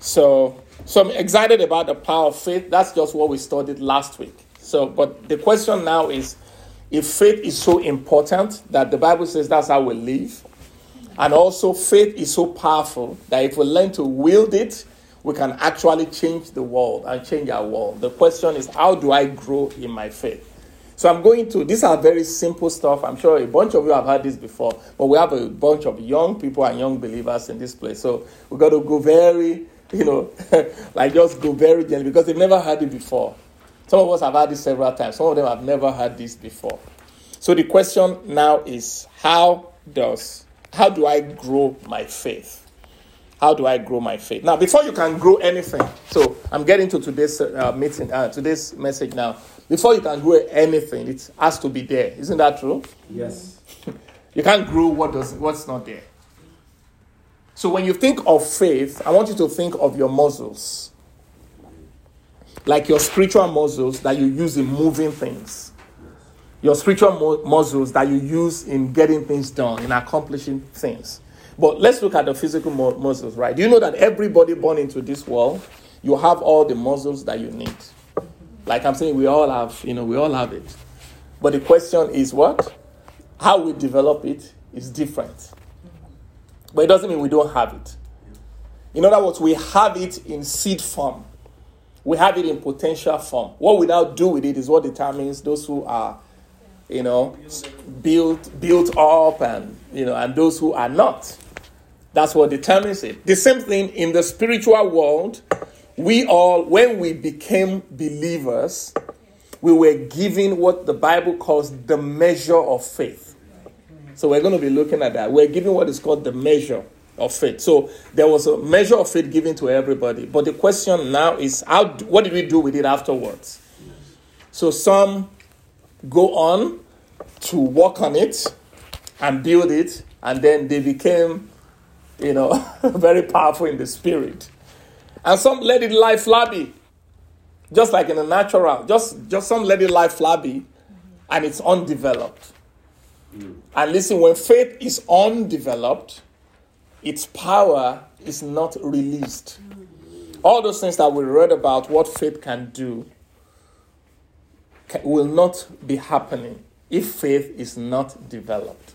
So I'm excited about the power of faith. That's just what we studied last week. But the question now is, if faith is so important that the Bible says that's how we live, and also faith is so powerful that if we learn to wield it, we can actually change the world and change our world. The question is, how do I grow in my faith? So these are very simple stuff. I'm sure a bunch of you have heard this before, but we have a bunch of young people and young believers in this place. So we've got to go very... just go very gently, because they've never heard it before. Some of us have heard this several times. Some of them have never heard this before. So the question now is, how do I grow my faith? How do I grow my faith? Now, before you can grow anything, so I'm getting to today's message now. Before you can grow anything, it has to be there. Isn't that true? Yes. You can't grow what's not there. So when you think of faith, I want you to think of your muscles, like your spiritual muscles that you use in moving things, your spiritual muscles that you use in getting things done, in accomplishing things. But let's look at the physical muscles, right? Do you know that everybody born into this world, you have all the muscles that you need? Like I'm saying, we all have it. But the question is what? How we develop it is different. But it doesn't mean we don't have it. In other words, we have it in seed form. We have it in potential form. What we now do with it is what determines those who are, built up and those who are not. That's what determines it. The same thing in the spiritual world. When we became believers, we were given what the Bible calls the measure of faith. So we're going to be looking at that. We're given what is called the measure of faith. So there was a measure of faith given to everybody. But the question now is, what did we do with it afterwards? So some go on to work on it and build it. And then they became, very powerful in the spirit. And some let it lie flabby, just like in the natural. Just some let it lie flabby and it's undeveloped. And listen, when faith is undeveloped, its power is not released. All those things that we read about what faith can do will not be happening if faith is not developed.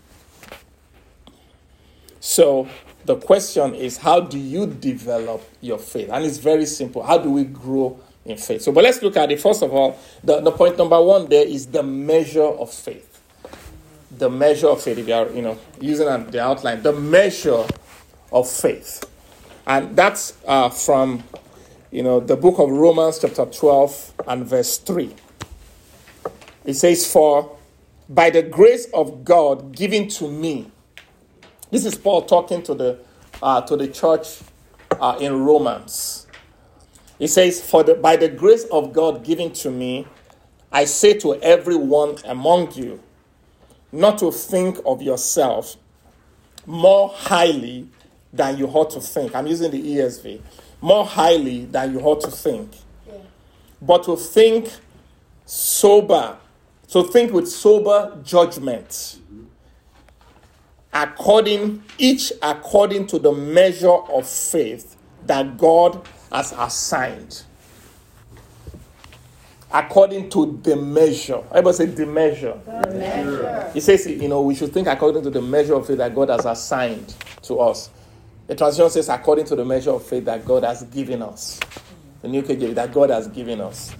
So the question is, how do you develop your faith? And it's very simple. How do we grow in faith? So, but let's look at it. First of all, the point number one there is the measure of faith. The measure of faith, if you are, using the outline, the measure of faith. And that's from, the book of Romans chapter 12 and verse 3. It says, for by the grace of God given to me, this is Paul talking to the church in Romans. It says, by the grace of God given to me, I say to everyone among you, not to think of yourself more highly than you ought to think. I'm using the ESV. More highly than you ought to think. Yeah. But to think sober. So think with sober judgment. Mm-hmm. According to the measure of faith that God has assigned. According to the measure. Everybody say the measure. The measure. It says, we should think according to the measure of faith that God has assigned to us. The translation says, according to the measure of faith that God has given us. The New KJV, that God has given us.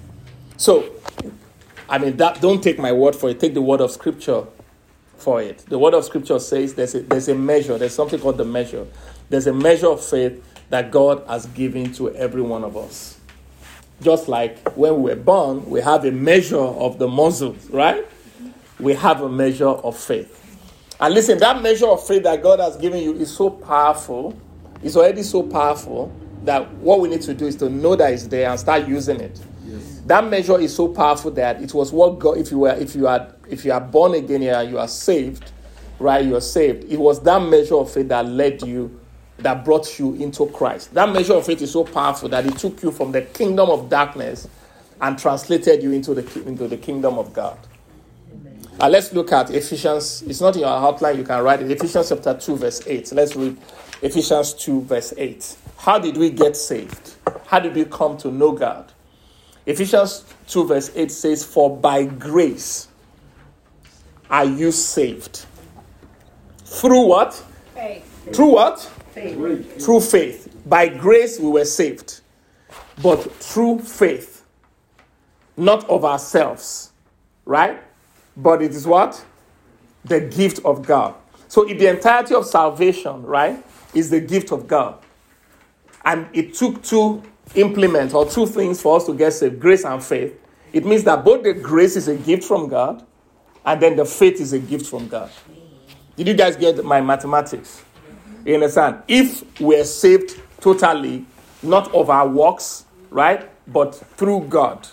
So, don't take my word for it. Take the word of Scripture for it. The word of Scripture says there's a measure. There's something called the measure. There's a measure of faith that God has given to every one of us. Just like when we were born, we have a measure of the muscles, right? we have a measure of faith. And listen, that measure of faith that God has given you is so powerful. It's already so powerful that what we need to do is to know that it's there and start using it. Yes. That measure is so powerful that it was what God, if you are born again here and you are saved, right? You are saved. It was that measure of faith that led you, that brought you into Christ. That measure of faith is so powerful that it took you from the kingdom of darkness and translated you into the kingdom of God. And let's look at Ephesians. It's not in your outline. You can write it. Ephesians chapter 2, verse 8. Let's read Ephesians 2, verse 8. How did we get saved? How did we come to know God? Ephesians 2, verse 8 says, "For by grace are you saved." Through what? Faith. Through what? Faith. Through faith. By grace we were saved. But through faith. Not of ourselves. Right? But it is what? The gift of God. So if the entirety of salvation, right, is the gift of God. And it took two implements or two things for us to get saved, grace and faith. It means that both the grace is a gift from God and then the faith is a gift from God. Did you guys get my mathematics? You understand? If we're saved totally, not of our works, right, but through God.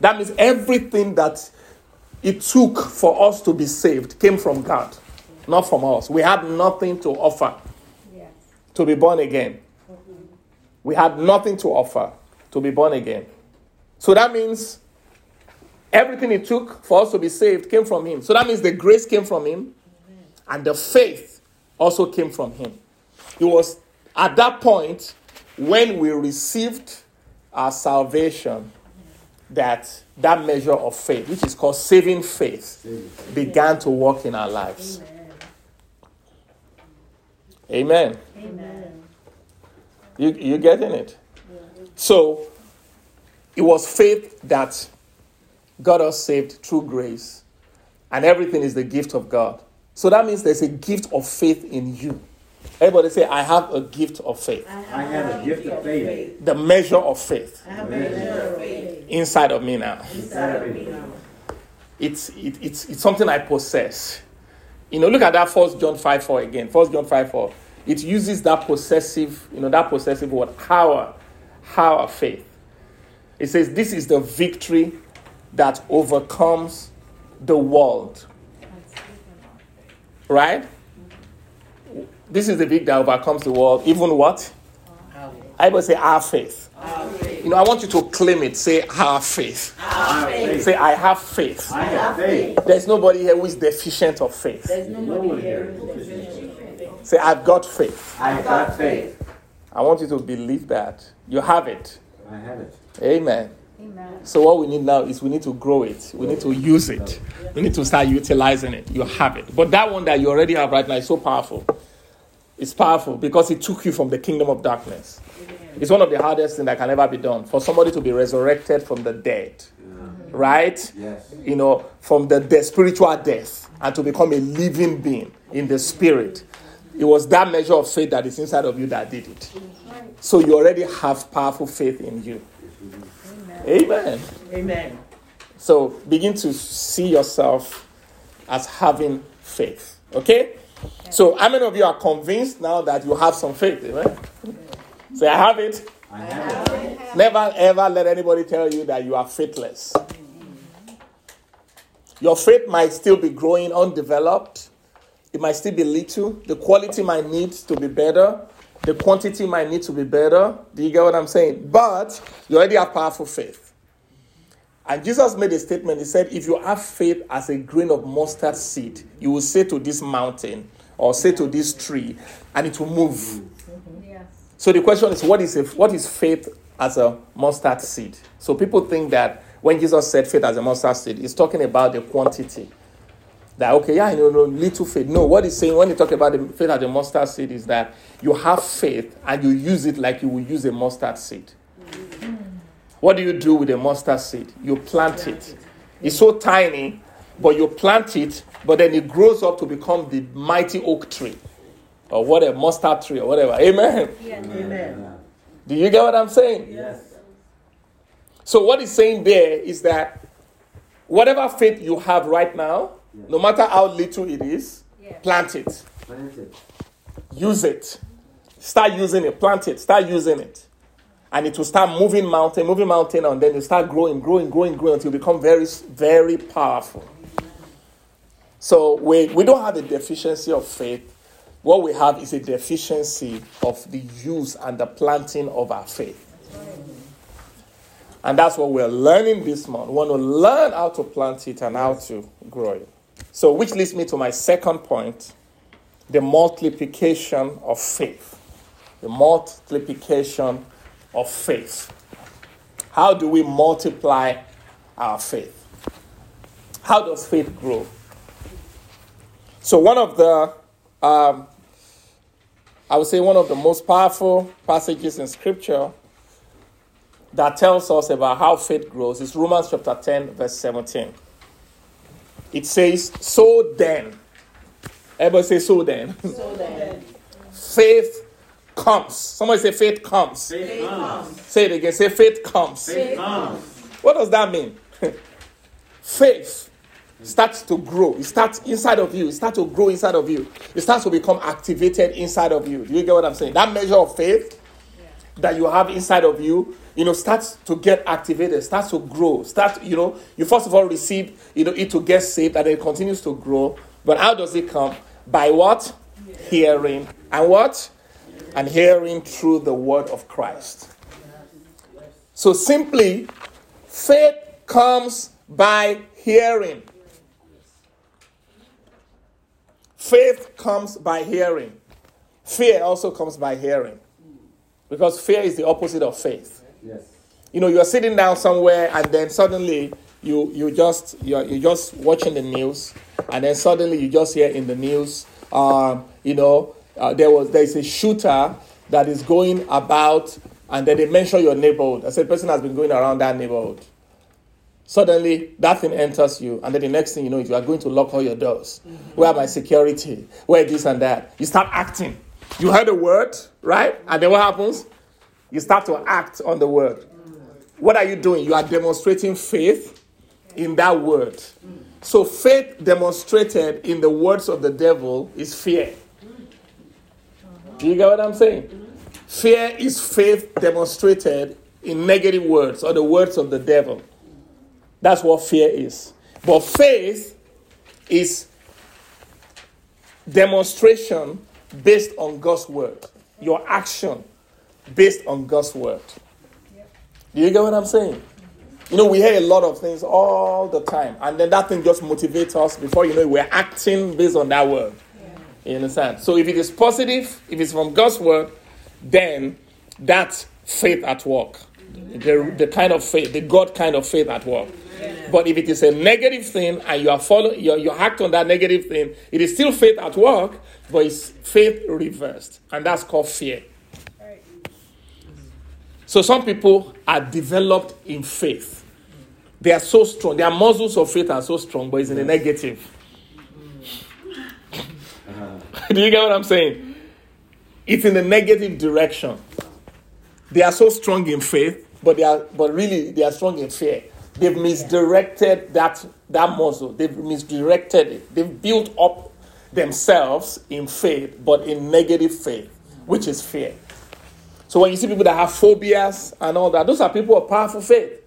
That means everything that it took for us to be saved came from God, not from us. We had nothing to offer to be born again. We had nothing to offer to be born again. So that means everything it took for us to be saved came from Him. So that means the grace came from Him and the faith also came from Him. It was at that point when we received our salvation that measure of faith, which is called saving faith, began to work in our lives. Amen. Amen. You're getting it? So, it was faith that got us saved through grace. And everything is the gift of God. So that means there's a gift of faith in you. Everybody say, "I have a gift of faith." I have a gift of faith. The measure of faith. I have a measure of faith. Inside of me now. It's something I possess. You know, look at that 1 John 5:4 again. 1 John 5:4. It uses that possessive word, our faith. It says, "This is the victory that overcomes the world." Right? This is the victory that overcomes the world. Even what? I would say our faith. Our faith. You know, I want you to claim it. Say our faith. Our faith. Say I have faith. I have faith. There's nobody here who is deficient of faith. There's nobody here who is deficient of faith. Say I've got faith. I've got faith. I want you to believe that. You have it. I have it. Amen. Amen. So what we need now is we need to grow it. We need to use it. We need to start utilizing it. You have it. But that one that you already have right now is so powerful. It's powerful because it took you from the kingdom of darkness. It's one of the hardest things that can ever be done. For somebody to be resurrected from the dead. Yeah. Right? Yes. You know, from the spiritual death. And to become a living being in the spirit. It was that measure of faith that is inside of you that did it. So you already have powerful faith in you. Amen. Amen. So begin to see yourself as having faith. Okay? So, how many of you are convinced now that you have some faith? Amen? Say, I have it. I have it. Never ever let anybody tell you that you are faithless. Your faith might still be growing undeveloped. It might still be little. The quality might need to be better. The quantity might need to be better. Do you get what I'm saying? But you already have powerful faith. And Jesus made a statement. He said, if you have faith as a grain of mustard seed, you will say to this mountain or say to this tree, and it will move. Mm-hmm. Yes. So the question is, what is faith as a mustard seed? So people think that when Jesus said faith as a mustard seed, he's talking about the quantity. That, okay, yeah, no, little faith. No, what he's saying when he talks about the faith as a mustard seed is that you have faith and you use it like you will use a mustard seed. Mm-hmm. What do you do with a mustard seed? You plant it. It's so tiny, but you plant it, but then it grows up to become the mighty oak tree. Or whatever, mustard tree or whatever. Amen? Yes. Amen. Do you get what I'm saying? Yes. So what he's saying there is that whatever faith you have right now, Yes. No matter how little it is, yes. Plant it. Plant it. Use it. Start using it. Plant it. Start using it. And it will start moving mountain, and then you start growing until you become very, very powerful. So we don't have a deficiency of faith. What we have is a deficiency of the use and the planting of our faith. And that's what we're learning this month. We want to learn how to plant it and how to grow it. So which leads me to my second point, the multiplication of faith. The multiplication of faith. How do we multiply our faith? How does faith grow? So one of the most powerful passages in Scripture that tells us about how faith grows is Romans chapter 10, verse 17. It says, so then. Everybody say, so then. So then. Faith comes. Somebody say, faith comes. Faith comes. Say it again. Say, faith comes. Faith comes. What does that mean? Faith starts to grow. It starts inside of you. It starts to grow inside of you. It starts to become activated inside of you. Do you get what I'm saying? That measure of faith that you have inside of you, starts to get activated, starts to grow, you first of all receive, it to get saved, and it continues to grow. But how does it come? By what? Yeah. Hearing. And what? Yeah. And hearing through the word of Christ. Yeah. So simply, faith comes by hearing. Faith comes by hearing. Fear also comes by hearing. Because fear is the opposite of faith. Yes. You're sitting down somewhere, and then suddenly you're just watching the news, and then suddenly you just hear in the news, there is a shooter that is going about, and then they mention your neighborhood. I said, person has been going around that neighborhood. Suddenly, that thing enters you, and then the next thing you know is you are going to lock all your doors. Mm-hmm. Where are my security? Where this and that? You start acting. You heard a word, right? And then what happens? You start to act on the word. What are you doing? You are demonstrating faith in that word. So faith demonstrated in the words of the devil is fear. Do you get what I'm saying? Fear is faith demonstrated in negative words or the words of the devil. That's what fear is. But faith is demonstration based on God's word. Your action based on God's word. Do you get what I'm saying? We hear a lot of things all the time. And then that thing just motivates us. Before you know it, we're acting based on that word. Yeah. You understand? So if it is positive, if it's from God's word, then that's faith at work. The kind of faith, the God kind of faith at work. Yeah. But if it is a negative thing and you act on that negative thing, it is still faith at work, but it's faith reversed. And that's called fear. Right. So some people are developed in faith. They are so strong. Their muscles of faith are so strong, but it's in the negative. Do you get what I'm saying? It's in the negative direction. They are so strong in faith, but really they are strong in fear. They've misdirected that muscle. They've misdirected it. They've built up themselves in faith, but in negative faith, which is fear. So when you see people that have phobias and all that, those are people of powerful faith.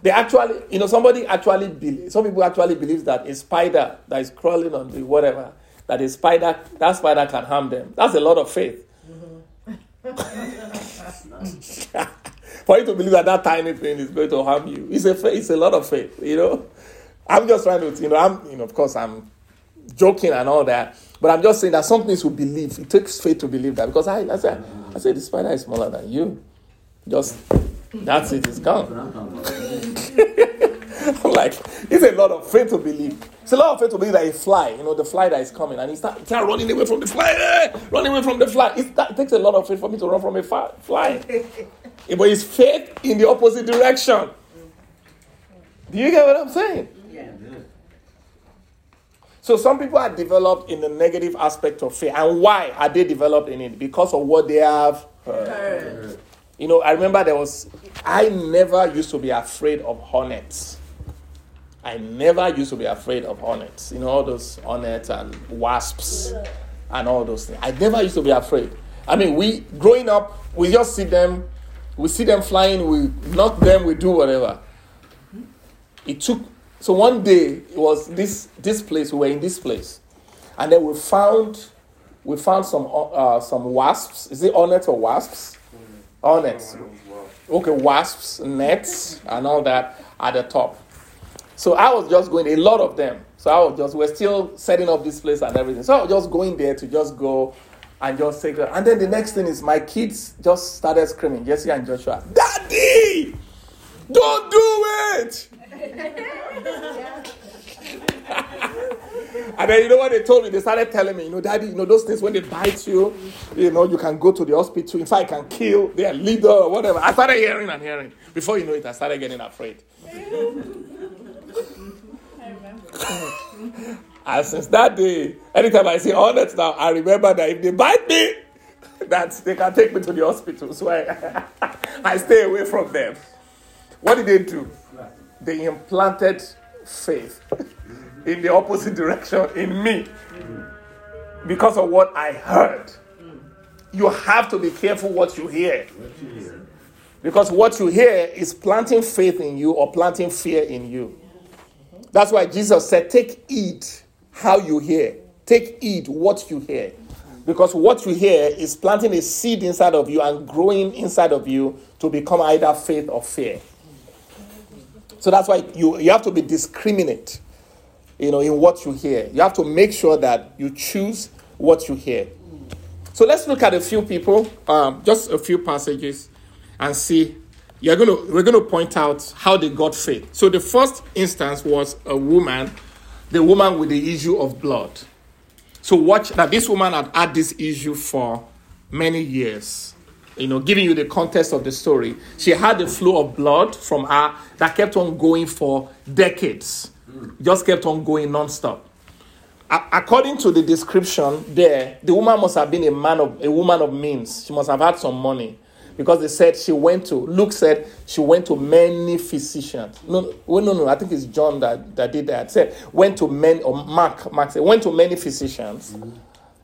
They actually, some people actually believe that a spider that is crawling on the whatever, that spider can harm them. That's a lot of faith. Mm-hmm. For you to believe that tiny thing is going to harm you, it's a lot of faith. I'm just trying to, of course, I'm joking and all that, but I'm just saying that some things we believe. It takes faith to believe that, because I say the spider is smaller than you. Just that's it, it's gone. I'm like, it's a lot of faith to believe. It's a lot of faith to believe that a fly, the fly that is coming, and he start running away from the fly. Running away from the fly. It takes a lot of faith for me to run from a fly. But it's faith in the opposite direction. Do you get what I'm saying? Yeah. So some people are developed in the negative aspect of faith. And why are they developed in it? Because of what they have heard. I remember I never used to be afraid of hornets. I never used to be afraid of hornets. You know, all those hornets and wasps and all those things. I never used to be afraid. I mean, we growing up, we just see them. We see them flying. We knock them. We do whatever. It took. So one day it was this place. We were in this place, and then we found some wasps. Is it hornets or wasps? Hornets. Okay, wasps, nets, and all that at the top. So I was just going, a lot of them. So we're still setting up this place and everything. So I was just going there to just go and just take that. And then the next thing is my kids just started screaming, Jesse and Joshua, Daddy, don't do it! And then you know what they told me? They started telling me, you know, Daddy, you know, those things when they bite you, you know, you can go to the hospital. In fact, I can kill their leader or whatever. I started hearing. Before you know it, I started getting afraid. And since that day, anytime I see hornets now, I remember that if they bite me, that they can take me to the hospital. So I stay away from them. What did they do? They implanted faith in the opposite direction in me because of what I heard. You have to be careful what you hear. Because what you hear is planting faith in you or planting fear in you. That's why Jesus said, take heed how you hear. Take heed what you hear. Because what you hear is planting a seed inside of you and growing inside of you to become either faith or fear. So that's why you have to be discriminate, you know, in what you hear. You have to make sure that you choose what you hear. So let's look at a few people, just a few passages, and see. We're going to point out how they got faith. So the first instance was a woman, the woman with the issue of blood. So watch that this woman had this issue for many years. You know, giving you the context of the story. She had a flow of blood from her that kept on going for decades. Just kept on going nonstop. According to the description there, the woman must have been a woman of means. She must have had some money. Because they said Luke said she went to many physicians. No. I think it's John that did that. Said went to many, or Mark said went to many physicians,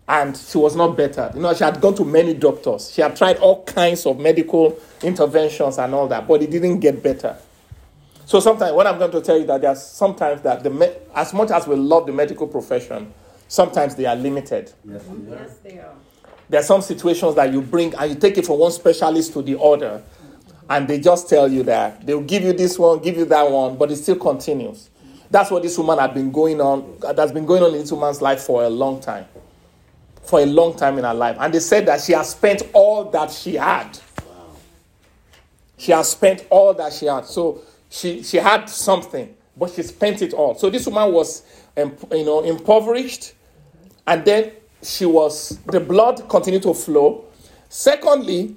and she was not better. You know, she had gone to many doctors. She had tried all kinds of medical interventions and all that, but it didn't get better. So sometimes, what I'm going to tell you that there's sometimes that as much as we love the medical profession, sometimes they are limited. Yes, they are. There are some situations that you bring and you take it from one specialist to the other, and they just tell you that they'll give you this one, give you that one, but it still continues. That's what this woman that's been going on in this woman's life for a long time in her life. And they said that she has spent all that she had. She has spent all that she had. So she had something, but she spent it all. So this woman was, you know, impoverished, and then the blood continued to flow. Secondly,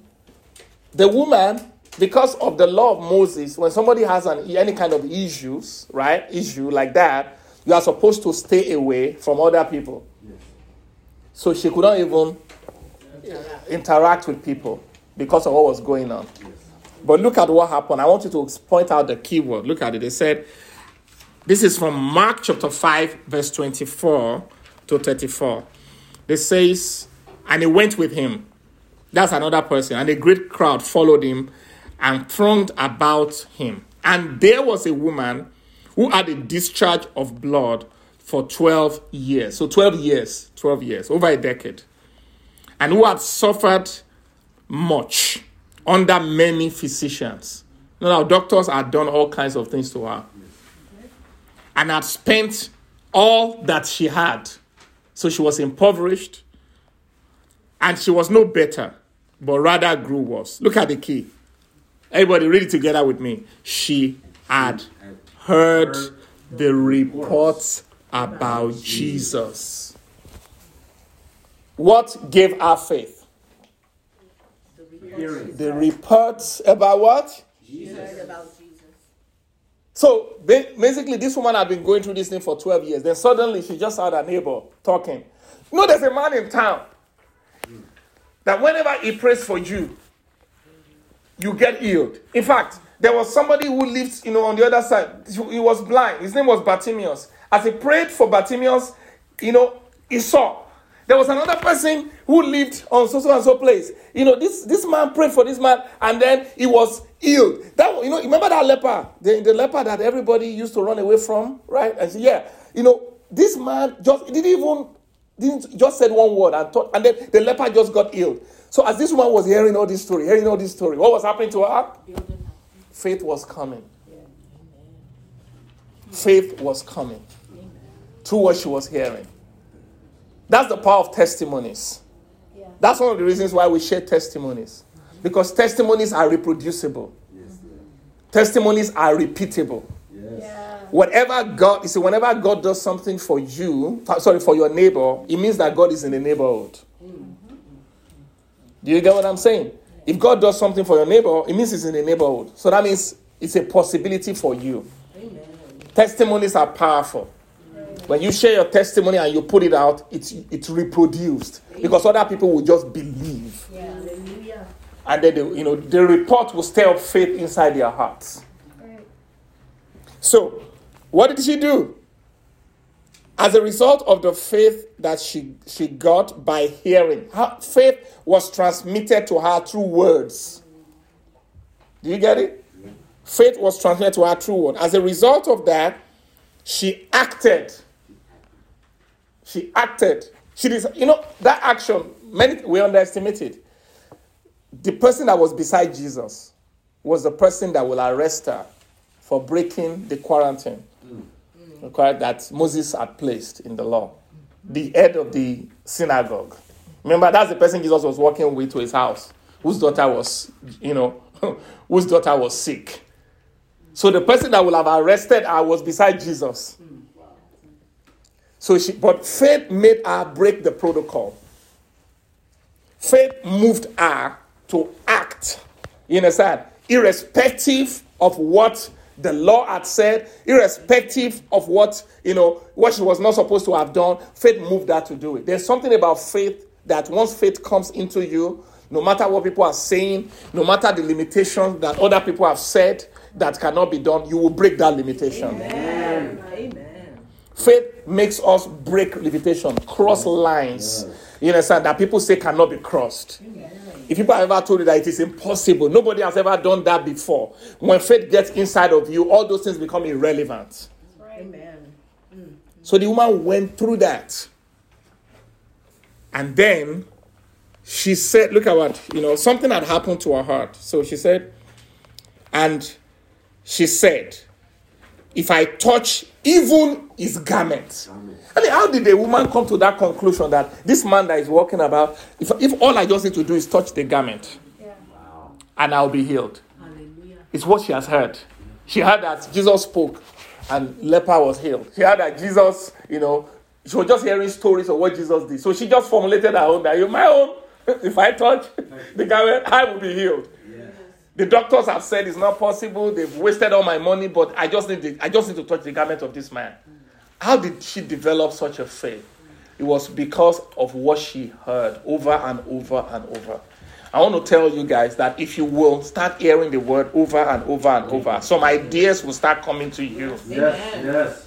the woman, because of the law of Moses, when somebody has any kind of issues, right? Issue like that, you are supposed to stay away from other people. So she could not even interact with people because of what was going on. But look at what happened. I want you to point out the key word. Look at it. They said, this is from Mark chapter 5, verse 24 to 34. It says, and he went with him. That's another person. And a great crowd followed him and thronged about him. And there was a woman who had a discharge of blood for 12 years. So 12 years, over a decade. And who had suffered much under many physicians. Now, doctors had done all kinds of things to her. And had spent all that she had. So she was impoverished, and she was no better, but rather grew worse. Look at the key. Everybody read it together with me. She had heard the reports about Jesus. What gave her faith? The reports about what? Jesus. So basically, this woman had been going through this thing for 12 years. Then suddenly, she just heard her neighbor talking. No, there's a man in town that whenever he prays for you, you get healed. In fact, There was somebody who lived, on the other side. He was blind. His name was Bartimaeus. As he prayed for Bartimaeus, he saw. There was another person who lived on so-and-so place. This man prayed for this man, and then he was healed. That, remember that leper? The leper that everybody used to run away from, right? And so, yeah, this man didn't just said one word and then the leper just got healed. So as this woman was hearing all this story, what was happening to her? Faith was coming. Faith was coming through what she was hearing. That's the power of testimonies. Yeah. That's one of the reasons why we share testimonies. Mm-hmm. Because testimonies are reproducible. Yes, testimonies are repeatable. Yes. Yeah. Whenever God does something for your neighbor, it means that God is in the neighborhood. Mm-hmm. Do you get what I'm saying? Yeah. If God does something for your neighbor, it means it's in the neighborhood. So that means it's a possibility for you. Amen. Testimonies are powerful. When you share your testimony and you put it out, it's reproduced. Because other people will just believe. Yeah. And then, the report will stir up faith inside their hearts. Right. So, what did she do? As a result of the faith that she got by hearing, her faith was transmitted to her through words. Do you get it? Yeah. Faith was transmitted to her through words. As a result of that, she acted. She acted. She did, that action, we underestimated. The person that was beside Jesus was the person that will arrest her for breaking the quarantine that Moses had placed in the law. The head of the synagogue. Remember, that's the person Jesus was walking with to his house, whose daughter was sick. So the person that would have arrested her was beside Jesus. So but faith made her break the protocol. Faith moved her to act, irrespective of what the law had said, irrespective of what she was not supposed to have done. Faith moved her to do it. There's something about faith that once faith comes into you, no matter what people are saying, no matter the limitations that other people have said that cannot be done, you will break that limitation. Amen. Amen. Faith makes us break limitation, cross lines. Yes. You understand? That people say cannot be crossed. Yes. If people have ever told you that it is impossible, nobody has ever done that before. When faith gets inside of you, all those things become irrelevant. Right. Amen. So the woman went through that. And then she said, look at what, something had happened to her heart. So she said, if I touch even his garment. I mean, how did the woman come to that conclusion that this man that is walking about, if all I just need to do is touch the garment, and I'll be healed? Hallelujah. It's what she has heard. She heard that Jesus spoke and leper was healed. She heard that Jesus, she was just hearing stories of what Jesus did. So she just formulated her own, that my own, if I touch the garment, I will be healed. The doctors have said it's not possible. They've wasted all my money, but I just need to touch the garment of this man. How did she develop such a faith? It was because of what she heard over and over and over. I want to tell you guys that if you will start hearing the word over and over and over, some ideas will start coming to you. Yes.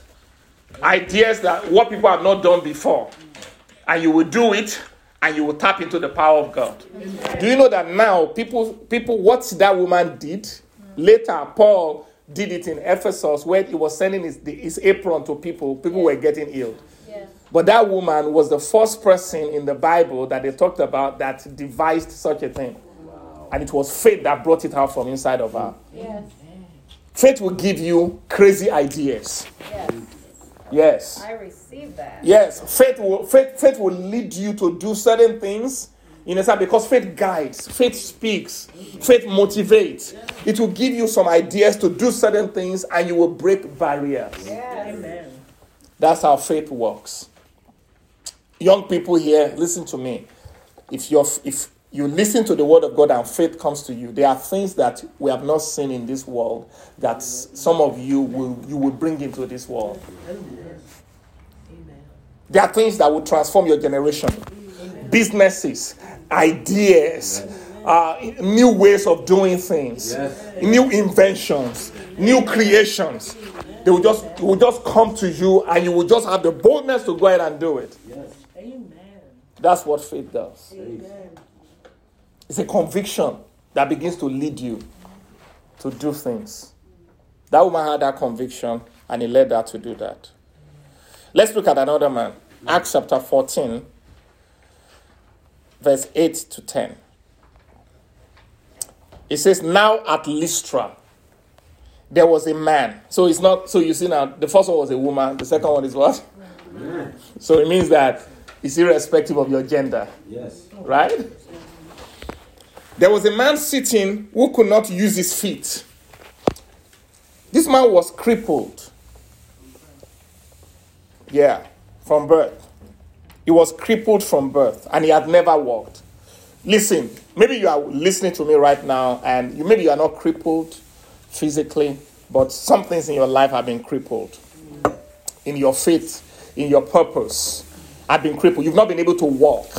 Ideas that what people have not done before. And you will do it. And you will tap into the power of God. Amen. Do you know that now people what that woman did? Later, Paul did it in Ephesus, where he was sending his apron to people. People were getting healed. Yes. But that woman was the first person in the Bible that they talked about that devised such a thing. Wow. And it was faith that brought it out from inside of her. Yes. Faith will give you crazy ideas. Yes. Yes. I receive that. Yes. Faith will lead you to do certain things, because faith guides, faith speaks, faith motivates. Yeah. It will give you some ideas to do certain things and you will break barriers. Yes. Amen. That's how faith works. Young people here, listen to me. If you listen to the word of God and faith comes to you, there are things that we have not seen in this world that some of you will bring into this world. Amen. There are things that will transform your generation. Amen. Businesses, ideas, new ways of doing things, yes. New inventions, new creations. They will just come to you, and you will just have the boldness to go ahead and do it. Yes. Amen. That's what faith does. Amen. It's a conviction that begins to lead you to do things. That woman had that conviction, and it led her to do that. Let's look at another man. Acts chapter 14, verse 8 to 10. It says, now at Lystra, there was a man. So it's not, so you see now, the first one was a woman. The second one is what? Man. So it means that it's irrespective of your gender. Yes. Right? There was a man sitting who could not use his feet. This man was crippled. Yeah, from birth. He was crippled from birth, and he had never walked. Listen, maybe you are listening to me right now, and maybe you are not crippled physically, but some things in your life have been crippled. In your faith, in your purpose, have been crippled. You've not been able to walk.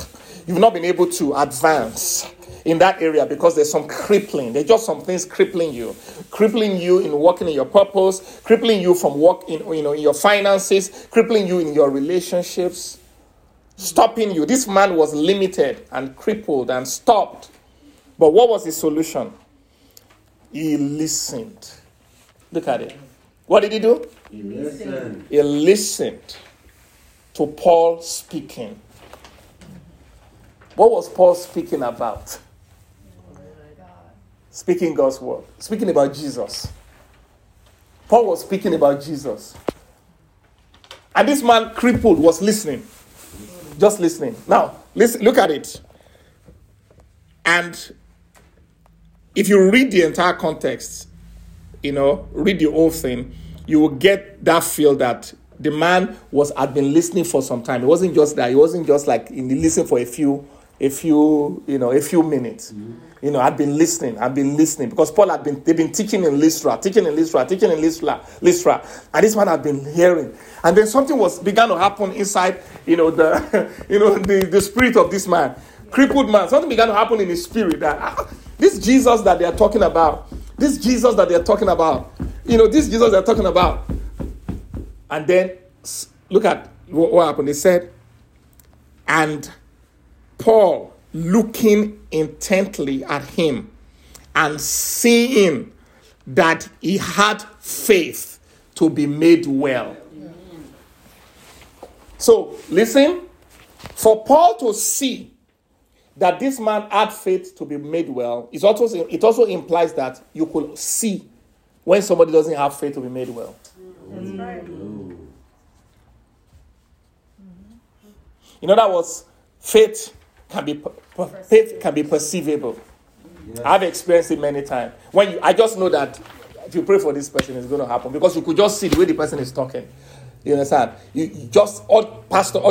You've not been able to advance in that area because there's some crippling. There's just some things crippling you in walking in your purpose, crippling you from walking, in your finances, crippling you in your relationships, stopping you. This man was limited and crippled and stopped. But what was his solution? He listened. Look at it. What did he do? He listened. He listened to Paul speaking. What was Paul speaking about? Speaking God's word. Speaking about Jesus. Paul was speaking about Jesus. And this man, crippled, was listening. Just listening. Now, listen, look at it. And if you read the entire context, read the whole thing, you will get that feel that the man had been listening for some time. It wasn't just that. It wasn't just like in the listen for a few minutes. Mm-hmm. I've been listening because Paul they've been teaching in Lystra, and this man had been hearing. And then something began to happen inside, the spirit of this man, crippled man. Something began to happen in his spirit that this Jesus that they're talking about. And then look at what happened. They said, and Paul, looking intently at him and seeing that he had faith to be made well. Yeah. So listen, for Paul to see that this man had faith to be made well, it also implies that you could see when somebody doesn't have faith to be made well. That's right. That was faith. Faith can be perceivable. Yes. I've experienced it many times. I just know that if you pray for this person, it's going to happen because you could just see the way the person is talking. You understand? You just stand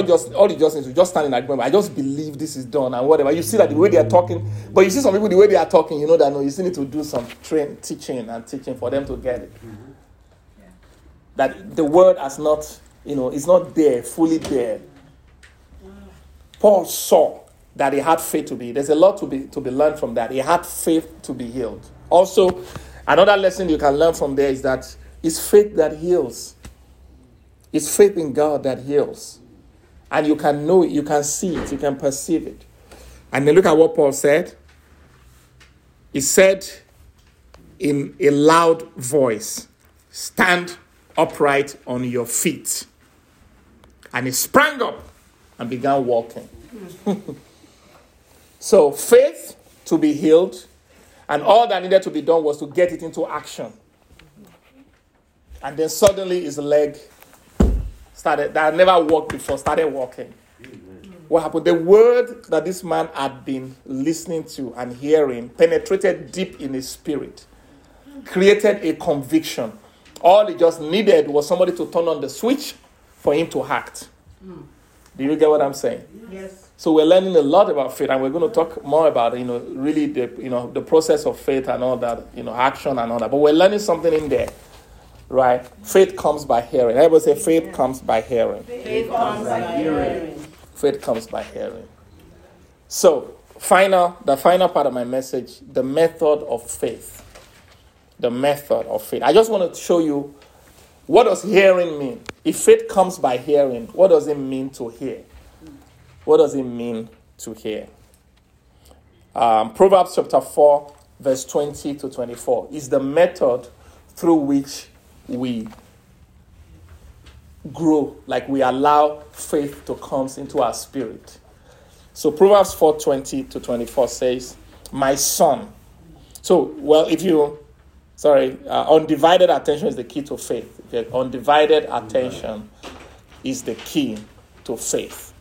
in agreement. I just believe this is done and whatever. You see that the way they are talking, but you see some people the way they are talking, you still need to do some teaching for them to get it. Mm-hmm. Yeah. That the word has not, it's not there fully there. Paul saw that he had faith to be. There's a lot to be learned from that. He had faith to be healed. Also, another lesson you can learn from there is that it's faith that heals. It's faith in God that heals. And you can know it, you can see it, you can perceive it. And then look at what Paul said. He said in a loud voice, "Stand upright on your feet." And he sprang up and began walking. So faith to be healed, and all that needed to be done was to get it into action. And then suddenly his leg started walking. What happened? The word that this man had been listening to and hearing penetrated deep in his spirit, created a conviction. All he just needed was somebody to turn on the switch for him to act. Do you get what I'm saying? Yes. So we're learning a lot about faith, and we're going to talk more about really the process of faith and all that, action and all that. But we're learning something in there, right? Faith comes by hearing. Everybody say, faith comes by hearing. Faith comes by hearing. Faith comes by hearing. So the final part of my message, the method of faith. The method of faith. I just want to show you, what does hearing mean? If faith comes by hearing, what does it mean to hear? What does it mean to hear? Proverbs chapter 4, verse 20 to 24 is the method through which we grow, like we allow faith to come into our spirit. So Proverbs 4:20 to 24 says, "My son." Undivided attention is the key to faith. Undivided attention is the key to faith.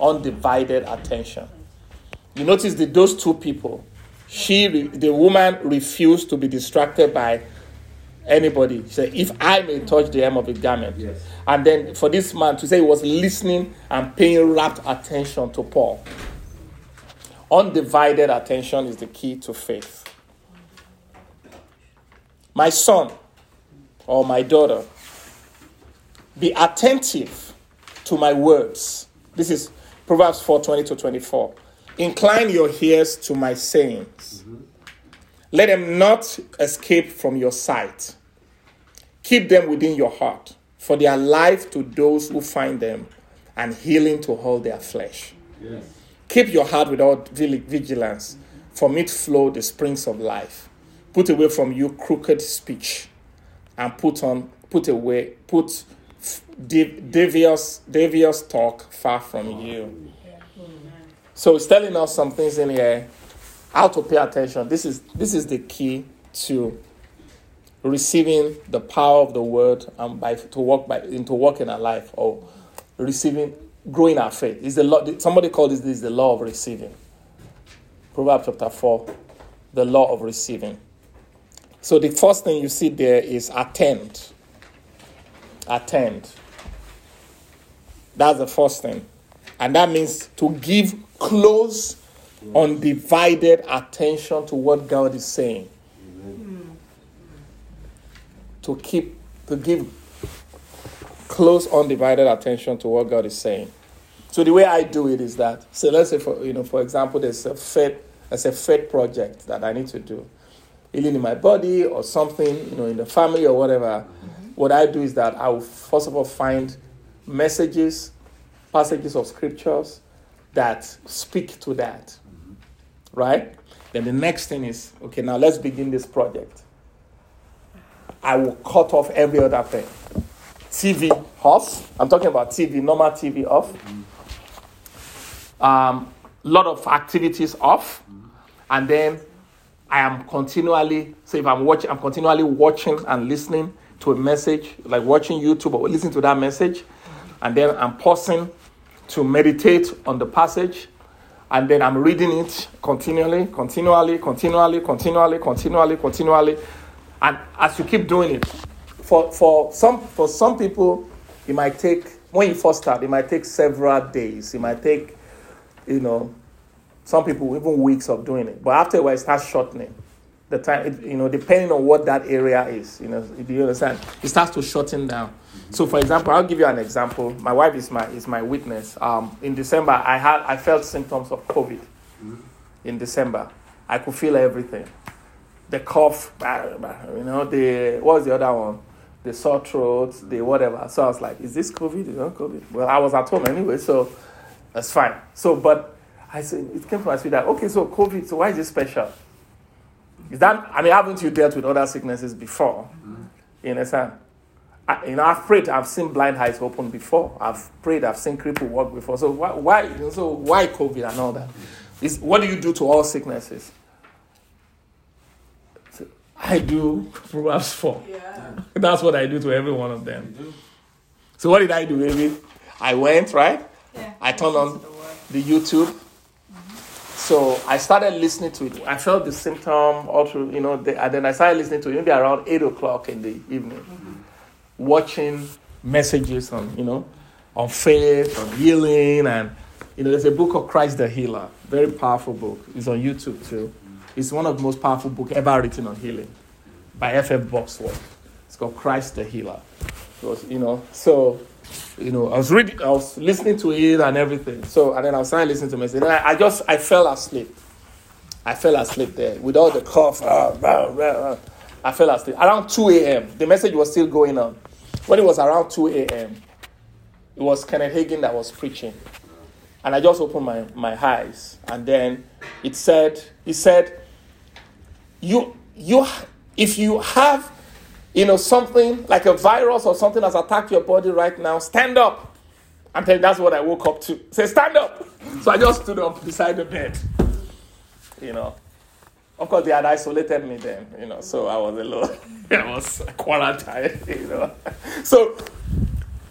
Undivided attention. You notice that those two people, the woman refused to be distracted by anybody. She said, "If I may touch the hem of the garment." Yes. And then for this man to say he was listening and paying rapt attention to Paul. Undivided attention is the key to faith. My son or my daughter, be attentive to my words. This is Proverbs 4:20 to 24. Incline your ears to my sayings. Mm-hmm. Let them not escape from your sight. Keep them within your heart, for they are life to those who find them and healing to all their flesh. Yes. Keep your heart with all vigilance, from it flow the springs of life. Put away from you crooked speech, and put devious talk far from you. So it's telling us some things in here. How to pay attention. This is the key to receiving the power of the word and to walk in our life, or receiving, growing our faith. Is the law? Somebody called this the law of receiving. Proverbs chapter 4, the law of receiving. So the first thing you see there is attend. Attend. That's the first thing, and that means to give close, undivided attention to what God is saying. Amen. To give close, undivided attention to what God is saying. So the way I do it is that, so let's say for example, there's a faith project that I need to do, healing in my body or something, in the family or whatever. Mm-hmm. What I do is that I will first of all find passages of scriptures that speak to that. Right? Then the next thing is, okay, now let's begin this project. I will cut off every other thing. TV off. I'm talking about TV, normal TV off. Lot of activities off. And then I am continually, so if I'm continually watching and listening to a message, like watching YouTube or listening to that message. And then I'm pausing to meditate on the passage. And then I'm reading it continually. And as you keep doing it, for some people, it might take, when you first start, it might take several days. It might take, some people even weeks of doing it. But afterwards, it starts shortening. The time, depending on what that area is, do you understand? It starts to shorten down. So, for example, I'll give you an example. My wife is my witness. In December, I felt symptoms of COVID. In December, I could feel everything. The cough, what was the other one? The sore throat, the whatever. So I was like, is this COVID? Is not COVID? Well, I was at home anyway, so that's fine. So, but I said, it came from my sweetheart. Okay, so COVID. So why is it special? Is that, haven't you dealt with other sicknesses before? You understand? I've prayed. I've seen blind eyes open before. I've prayed. I've seen crippled walk before. So why COVID and all that? What do you do to all sicknesses? So I do Proverbs 4. Yeah. That's what I do to every one of them. So what did I do, baby? I went, right? Yeah. I turned on the YouTube. So I started listening to it. I felt the symptom all through, and then I started listening to it maybe around 8 o'clock in the evening, watching messages on faith, on healing, and, there's a book called Christ the Healer, very powerful book. It's on YouTube too. It's one of the most powerful books ever written on healing by F.F. Boxworth. It's called Christ the Healer. It was, so you know, I was listening to it and everything. So, and then I was trying to listen to the message. And I fell asleep. I fell asleep there with all the cough. I fell asleep. Around 2 a.m., the message was still going on. When it was around 2 a.m., it was Kenneth Hagin that was preaching. And I just opened my eyes. And then he said, if you have, something like a virus or something has attacked your body right now, stand up. And then that's what I woke up to. Say, stand up. So I just stood up beside the bed. Of course, they had isolated me then, so I was alone. I was quarantined, So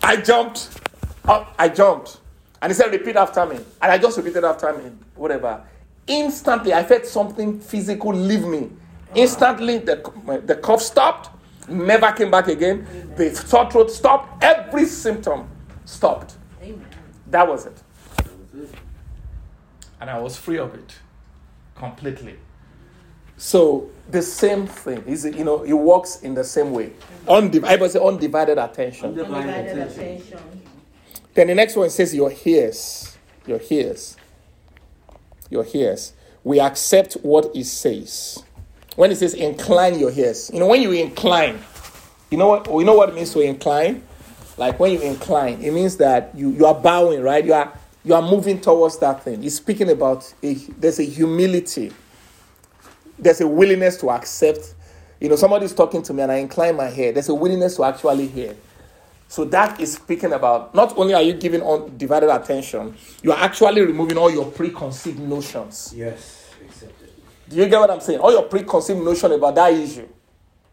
I jumped up. And he said, repeat after me. And I just repeated after me, whatever. Instantly, I felt something physical leave me. Instantly, the cough stopped, never came back again. Amen. The sore throat stopped. Every symptom stopped. Amen. That was it. And I was free of it completely. So the same thing is, it works in the same way. I say undivided attention. Then the next one says your ears. We accept what it says. When it says incline your ears, when you incline, you know what it means to incline. Like when you incline, it means that you are bowing, right? You are moving towards that thing. It's speaking about there's a humility. There's a willingness to accept. Somebody's talking to me and I incline my head. There's a willingness to actually hear. So that is speaking about, not only are you giving undivided attention, you are actually removing all your preconceived notions. Yes, accepted. Do you get what I'm saying? All your preconceived notion about that issue.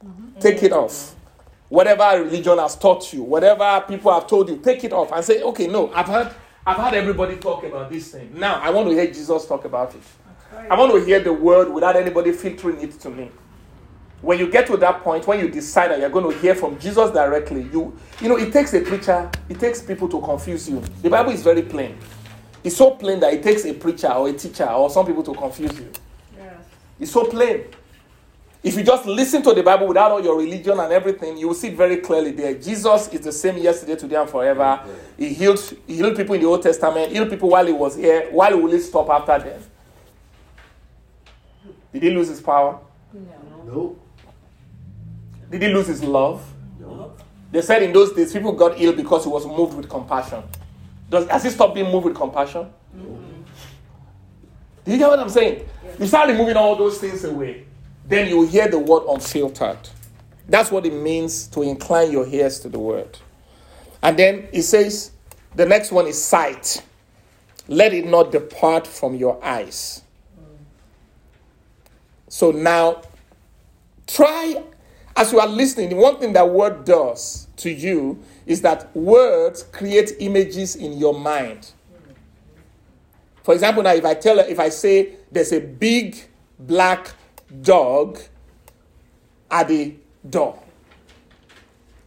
Mm-hmm. Take it off. Whatever religion has taught you, whatever people have told you, take it off and say, okay, no, I've heard everybody talk about this thing. Now, I want to hear Jesus talk about it. I want to hear the word without anybody filtering it to me. When you get to that point, when you decide that you're going to hear from Jesus directly, it takes a preacher, it takes people to confuse you. The Bible is very plain. It's so plain that it takes a preacher or a teacher or some people to confuse you. Yeah. It's so plain. If you just listen to the Bible without all your religion and everything, you will see it very clearly there. Jesus is the same yesterday, today, and forever. Yeah. He healed people in the Old Testament, healed people while he was here. Why will he stop after death? Did he lose his power? No. Did he lose his love? No. They said in those days, people got ill because he was moved with compassion. Has he stopped being moved with compassion? No. Do you get what I'm saying? Yes. You start removing all those things away. Then you hear the word unfiltered. That's what it means to incline your ears to the word. And then it says, the next one is sight. Let it not depart from your eyes. So now, try, as you are listening, one thing that word does to you is that words create images in your mind. For example, now if I say there's a big black dog at the door,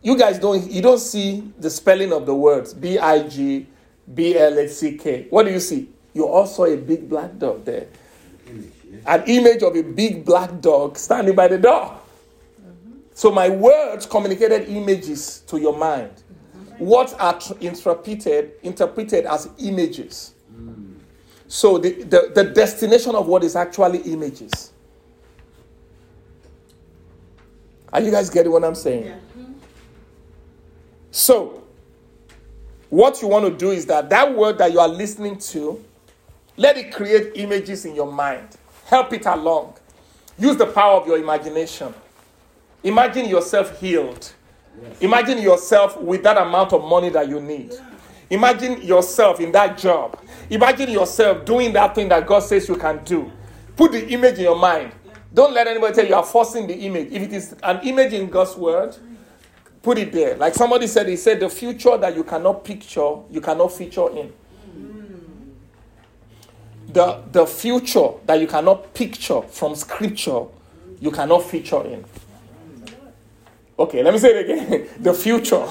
you guys don't see the spelling of the words BIG BLACK. What do you see? You also a big black dog there. An image of a big black dog standing by the door. Mm-hmm. So my words communicated images to your mind. Mm-hmm. Words are interpreted as images. Mm. So the destination of what is actually images. Are you guys getting what I'm saying? Yeah. Mm-hmm. So what you want to do is that word that you are listening to, let it create images in your mind. Help it along. Use the power of your imagination. Imagine yourself healed. Yes. Imagine yourself with that amount of money that you need. Yeah. Imagine yourself in that job. Imagine yourself doing that thing that God says you can do. Put the image in your mind. Yeah. Don't let anybody tell you are forcing the image. If it is an image in God's word, put it there. Like somebody said, he said, the future that you cannot picture, you cannot feature in. The future that you cannot picture from scripture, you cannot feature in. Okay, let me say it again. The future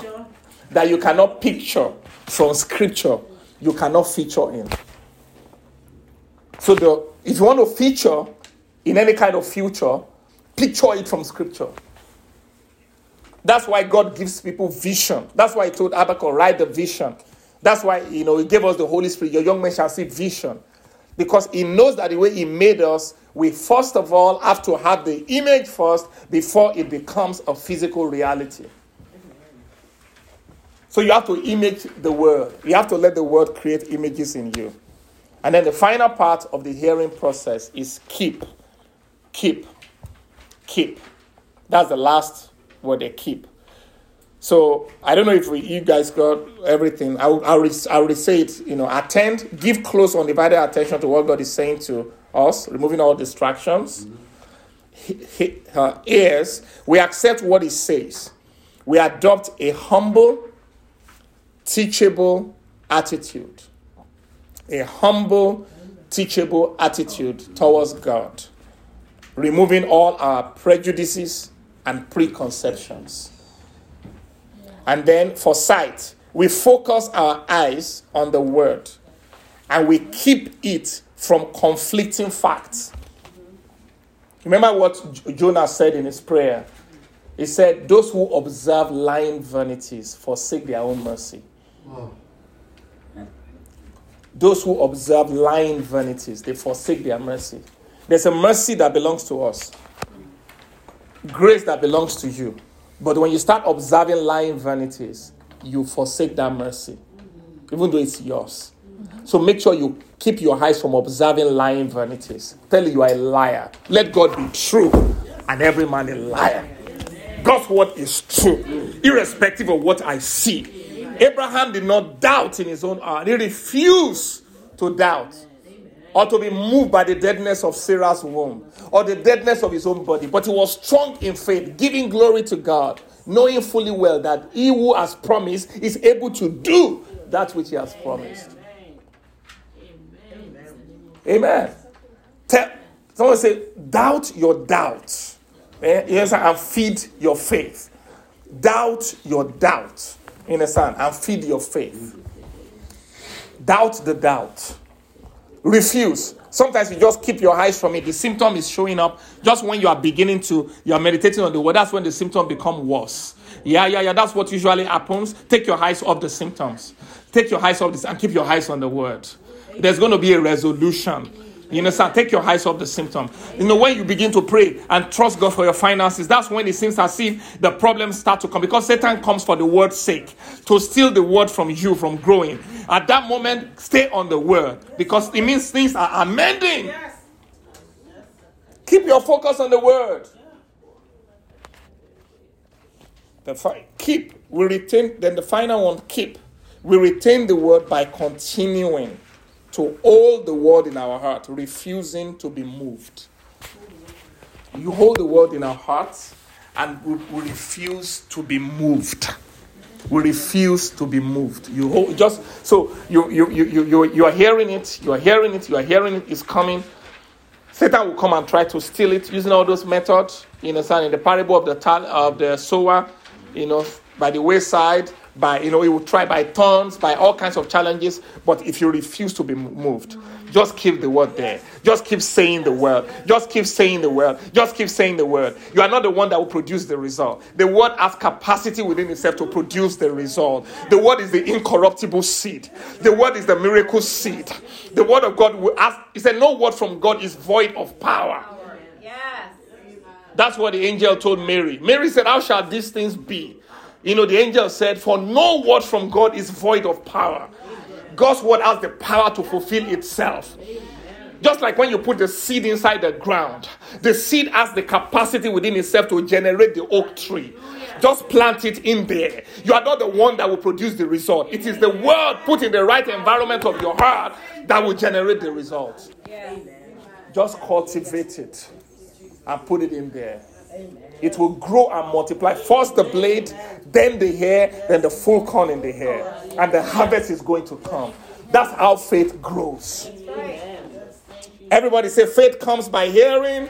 that you cannot picture from scripture, you cannot feature in. So if you want to feature in any kind of future, picture it from scripture. That's why God gives people vision. That's why he told Habakkuk, write the vision. That's why, he gave us the Holy Spirit. Your young men shall see vision. Because he knows that the way he made us, we first of all have to have the image first before it becomes a physical reality. So you have to image the word. You have to let the word create images in you. And then the final part of the hearing process is keep. That's the last word, they keep. So I don't know if you guys got everything. I'll say it, attend, give close undivided attention to what God is saying to us, removing all distractions. Ears, we accept what he says. We adopt a humble, teachable attitude. A humble, teachable attitude towards God. Removing all our prejudices and preconceptions. And then for sight, we focus our eyes on the word and we keep it from conflicting facts. Remember what Jonah said in his prayer. He said, those who observe lying vanities forsake their own mercy. Wow. Those who observe lying vanities, they forsake their mercy. There's a mercy that belongs to us. Grace that belongs to you. But when you start observing lying vanities, you forsake that mercy, even though it's yours. So make sure you keep your eyes from observing lying vanities. Tell you are a liar. Let God be true and every man a liar. God's word is true, irrespective of what I see. Abraham did not doubt in his own heart. He refused to doubt or to be moved by the deadness of Sarah's womb or the deadness of his own body. But he was strong in faith, giving glory to God, knowing fully well that he who has promised is able to do that which he has promised. Amen. Someone say, doubt your doubt. Yes, and feed your faith. Doubt your doubt. Understand? And feed your faith. Doubt the doubt. Refuse. Sometimes you just keep your eyes from it. The symptom is showing up. Just when you are beginning to, you are meditating on the word, that's when the symptom becomes worse. Yeah. That's what usually happens. Take your eyes off the symptoms. Take your eyes off this and keep your eyes on the word. There's going to be a resolution. You understand? Take your eyes off the symptom. When you begin to pray and trust God for your finances, that's when it seems as if the problems start to come. Because Satan comes for the word's sake, to steal the word from you, from growing. At that moment, stay on the word. Because it means things are amending. Keep your focus on the word. The final one, keep. We retain the word by continuing to hold the word in our heart, refusing to be moved. You hold the word in our hearts, and we refuse to be moved. We refuse to be moved. You hold, just so you are hearing it. You are hearing it. You are hearing it. It's coming. Satan will come and try to steal it using all those methods. In the parable of the sower, by the wayside. He will try by turns, by all kinds of challenges. But if you refuse to be moved, just keep the word there. Just keep saying the word. Just keep saying the word. Just keep saying the word. You are not the one that will produce the result. The word has capacity within itself to produce the result. The word is the incorruptible seed. The word is the miracle seed. The word of God will ask. He said, no word from God is void of power. Yes. That's what the angel told Mary. Mary said, how shall these things be? The angel said, for no word from God is void of power. God's word has the power to fulfill itself. Just like when you put the seed inside the ground, the seed has the capacity within itself to generate the oak tree. Just plant it in there. You are not the one that will produce the result. It is the word put in the right environment of your heart that will generate the result. Just cultivate it and put it in there. It will grow and multiply. First the blade, then the hair, then the full corn in the hair. And the harvest is going to come. That's how faith grows. Everybody say, faith comes by hearing,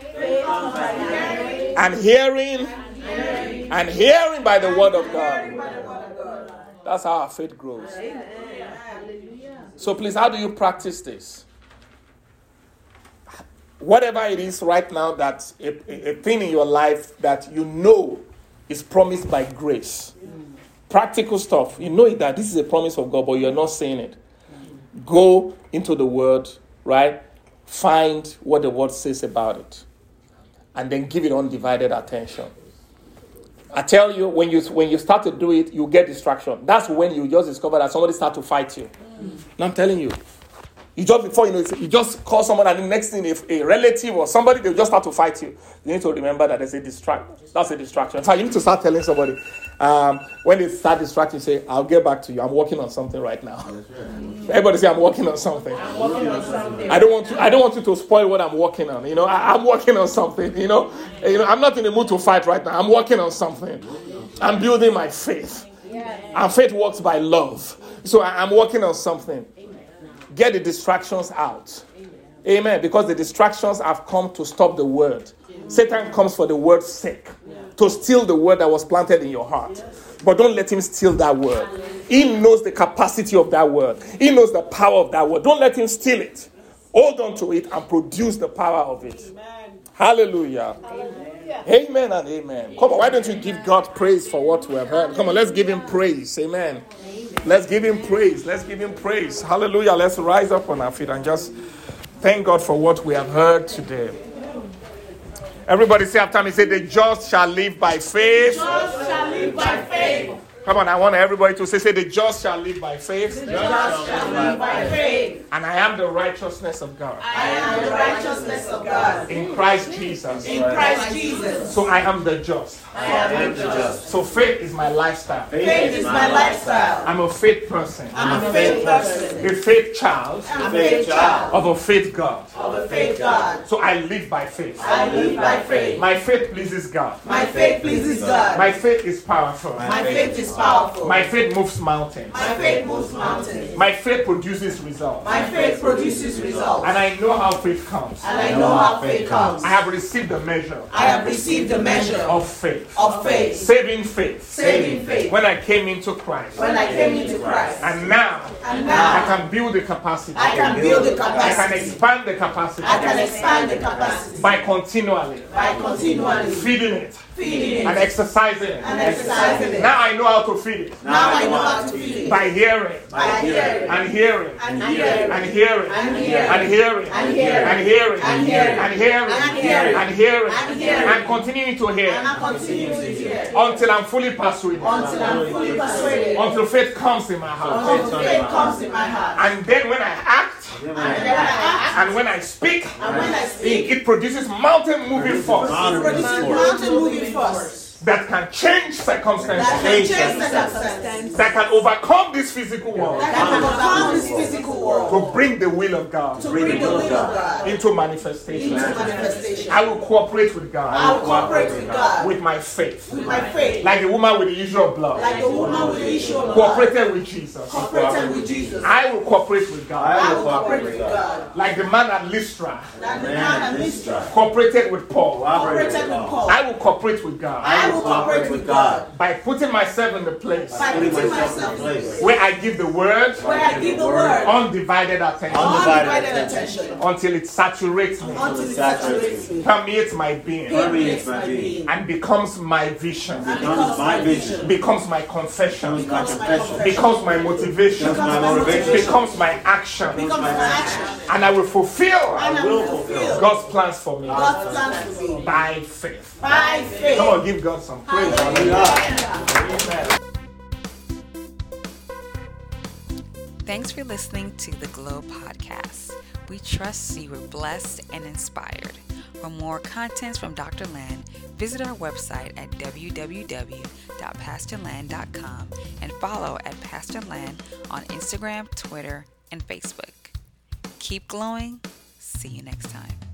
and hearing, and hearing by the word of God. That's how our faith grows. So please, how do you practice this? Whatever it is right now, that's a thing in your life that you know is promised by grace. Practical stuff. You know that this is a promise of God, but you're not seeing it. Go into the Word, right? Find what the Word says about it. And then give it undivided attention. I tell you, when you start to do it, you get distraction. That's when you just discover that somebody starts to fight you. Now I'm telling you. You just, before you know it, you just call someone, and the next thing, if a relative or somebody, they'll just start to fight you. You need to remember that that's a distraction. In fact, you need to start telling somebody, when they start distracting, say, I'll get back to you. I'm working on something right now. Everybody say, I'm working on something. I don't want you to spoil what I'm working on. You know, I'm working on something. You know, I'm not in the mood to fight right now. I'm working on something. I'm building my faith. And faith works by love. So I'm working on something. Get the distractions out. Amen. Because the distractions have come to stop the Word. Amen. Satan comes for the Word's sake. Yeah. To steal the Word that was planted in your heart. Yes. But don't let him steal that Word. Yes. He knows the capacity of that Word. He knows the power of that Word. Don't let him steal it. Yes. Hold on to it and produce the power of it. Amen. Hallelujah. Hallelujah. Amen and amen. Amen. Come on, why don't you give God praise for what we have heard? Come on, let's give him praise. Amen. Let's give him praise. Let's give him praise. Hallelujah. Let's rise up on our feet and just thank God for what we have heard today. Everybody say after me, say, the just shall live by faith. The just shall live by faith. Come on, I want everybody to say, the just shall live by faith. The just shall live by faith. And I am the righteousness of God. I am the righteousness of God. In Christ Jesus. In Christ Jesus. So I am the just. I am the just. So faith is my lifestyle. Faith is my lifestyle. I'm a faith person. I'm a faith person. A faith child. I'm a faith child. Of a faith God. Of a faith God. So I live by faith. I live by faith. My faith pleases God. My faith pleases God. My faith is powerful. My faith is powerful. My faith moves mountains. My faith moves mountains. My faith produces results. My faith produces results. And I know how faith comes. And I know how faith comes. I have received the measure. I have received the measure of faith. Of faith. Saving faith. Saving faith. When I came into Christ. When I came into Christ. And now I can build the capacity. I can build the capacity. I can expand the capacity. I can expand the capacity. By continually feeding it. And exercising it. Now I know how to feed it. By hearing. And hearing. And hearing. And hearing. And hearing. And hearing. And hearing. And hearing. And continuing to hear. Until I'm fully persuaded. Until faith comes in my heart. And then when I act. And when I speak, it produces mountain moving force. That can change circumstances. That can overcome this physical world. To bring the will of God into manifestation. I will cooperate with God. With my faith. Like the woman with the issue of blood. Cooperated with Jesus. I will cooperate with God. Like the man at Lystra. Cooperated with Paul. I will cooperate with God. Cooperate with God by putting myself in the place, where I give the word, undivided attention until it saturates me, permeates my being, and becomes my vision, becomes my confession, becomes my motivation, becomes my action, and I will fulfill God's plans for me by faith. Come on, give God some praise. Hallelujah. Thanks for listening to the Glow Podcast. We trust you were blessed and inspired. For more contents from Dr. Land, visit our website at www.pastorland.com and follow at Pastor Land on Instagram, Twitter, and Facebook. Keep glowing. See you next time.